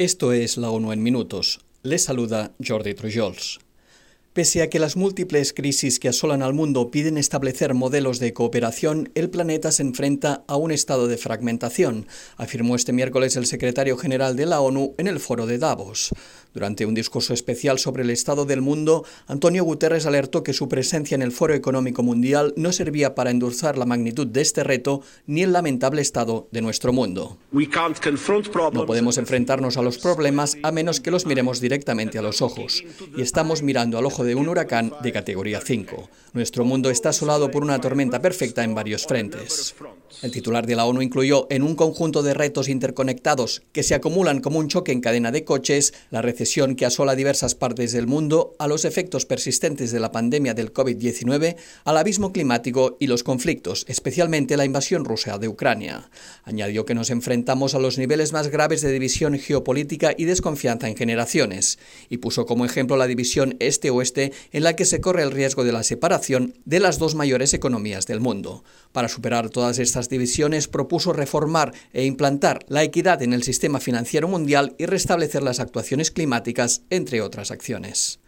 Esto es la ONU en minutos. Les saluda Jordi Trujols. Pese a que las múltiples crisis que asolan al mundo piden establecer modelos de cooperación, el planeta se enfrenta a un estado de fragmentación, afirmó este miércoles el secretario general de la ONU en el Foro de Davos. Durante un discurso especial sobre el estado del mundo, Antonio Guterres alertó que su presencia en el Foro Económico Mundial no servía para endurecer la magnitud de este reto ni el lamentable estado de nuestro mundo. No podemos enfrentarnos a los problemas a menos que los miremos directamente a los ojos. Y estamos mirando al ojo de un huracán de categoría 5. Nuestro mundo está asolado por una tormenta perfecta en varios frentes. El titular de la ONU incluyó en un conjunto de retos interconectados que se acumulan como un choque en cadena de coches, la recesión que asola diversas partes del mundo, a los efectos persistentes de la pandemia del COVID-19, al abismo climático y los conflictos, especialmente la invasión rusa de Ucrania. Añadió que nos enfrentamos a los niveles más graves de división geopolítica y desconfianza en generaciones, y puso como ejemplo la división este-oeste en la que se corre el riesgo de la separación de las dos mayores economías del mundo. Para superar todas estas divisiones, propuso reformar e implantar la equidad en el sistema financiero mundial y restablecer las actuaciones climáticas, entre otras acciones.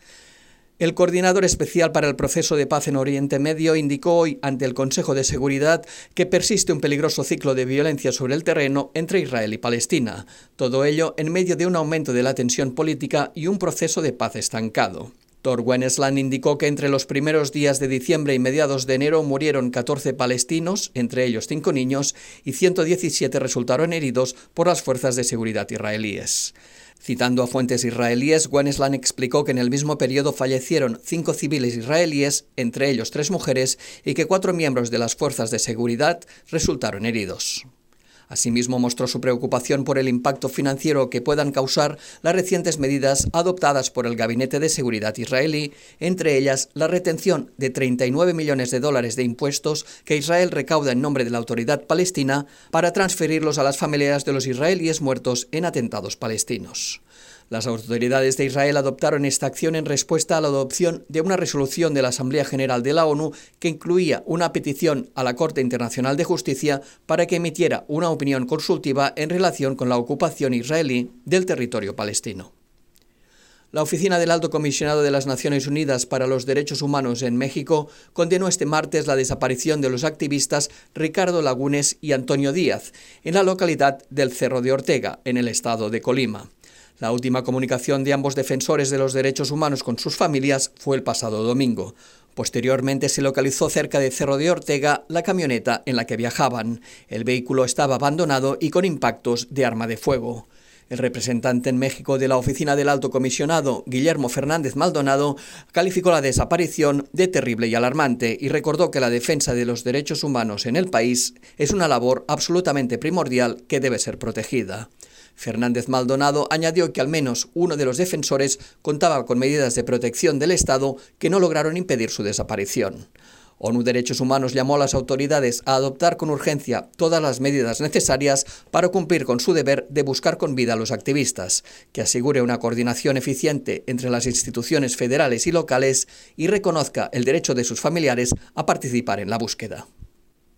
El coordinador especial para el proceso de paz en Oriente Medio indicó hoy ante el Consejo de Seguridad que persiste un peligroso ciclo de violencia sobre el terreno entre Israel y Palestina. Todo ello en medio de un aumento de la tensión política y un proceso de paz estancado. Tor Wennesland indicó que entre los primeros días de diciembre y mediados de enero murieron 14 palestinos, entre ellos 5 niños, y 117 resultaron heridos por las fuerzas de seguridad israelíes. Citando a fuentes israelíes, Gwensland explicó que en el mismo periodo fallecieron 5 civiles israelíes, entre ellos 3 mujeres, y que 4 miembros de las fuerzas de seguridad resultaron heridos. Asimismo, mostró su preocupación por el impacto financiero que puedan causar las recientes medidas adoptadas por el Gabinete de Seguridad israelí, entre ellas la retención de 39 millones de dólares de impuestos que Israel recauda en nombre de la Autoridad Palestina para transferirlos a las familias de los israelíes muertos en atentados palestinos. Las autoridades de Israel adoptaron esta acción en respuesta a la adopción de una resolución de la Asamblea General de la ONU que incluía una petición a la Corte Internacional de Justicia para que emitiera una opinión consultiva en relación con la ocupación israelí del territorio palestino. La Oficina del Alto Comisionado de las Naciones Unidas para los Derechos Humanos en México condenó este martes la desaparición de los activistas Ricardo Lagunes y Antonio Díaz en la localidad del Cerro de Ortega, en el estado de Colima. La última comunicación de ambos defensores de los derechos humanos con sus familias fue el pasado domingo. Posteriormente se localizó cerca de Cerro de Ortega la camioneta en la que viajaban. El vehículo estaba abandonado y con impactos de arma de fuego. El representante en México de la Oficina del Alto Comisionado, Guillermo Fernández Maldonado, calificó la desaparición de terrible y alarmante y recordó que la defensa de los derechos humanos en el país es una labor absolutamente primordial que debe ser protegida. Fernández Maldonado añadió que al menos uno de los defensores contaba con medidas de protección del Estado que no lograron impedir su desaparición. ONU Derechos Humanos llamó a las autoridades a adoptar con urgencia todas las medidas necesarias para cumplir con su deber de buscar con vida a los activistas, que asegure una coordinación eficiente entre las instituciones federales y locales y reconozca el derecho de sus familiares a participar en la búsqueda.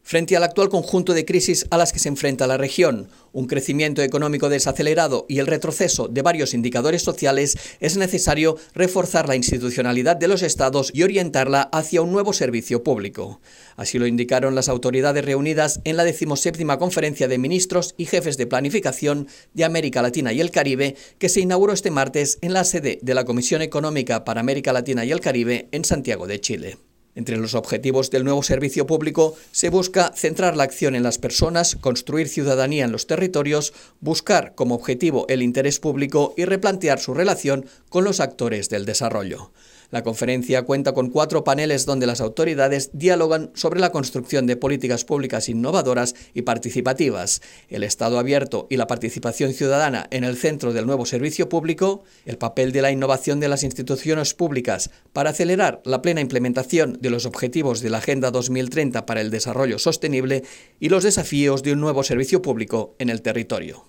Frente al actual conjunto de crisis a las que se enfrenta la región, un crecimiento económico desacelerado y el retroceso de varios indicadores sociales, es necesario reforzar la institucionalidad de los estados y orientarla hacia un nuevo servicio público. Así lo indicaron las autoridades reunidas en la 17ª Conferencia de Ministros y Jefes de Planificación de América Latina y el Caribe, que se inauguró este martes en la sede de la Comisión Económica para América Latina y el Caribe en Santiago de Chile. Entre los objetivos del nuevo servicio público se busca centrar la acción en las personas, construir ciudadanía en los territorios, buscar como objetivo el interés público y replantear su relación con los actores del desarrollo. La conferencia cuenta con 4 paneles donde las autoridades dialogan sobre la construcción de políticas públicas innovadoras y participativas, el Estado abierto y la participación ciudadana en el centro del nuevo servicio público, el papel de la innovación de las instituciones públicas para acelerar la plena implementación de los objetivos de la Agenda 2030 para el Desarrollo Sostenible y los desafíos de un nuevo servicio público en el territorio.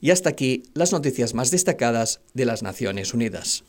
Y hasta aquí las noticias más destacadas de las Naciones Unidas.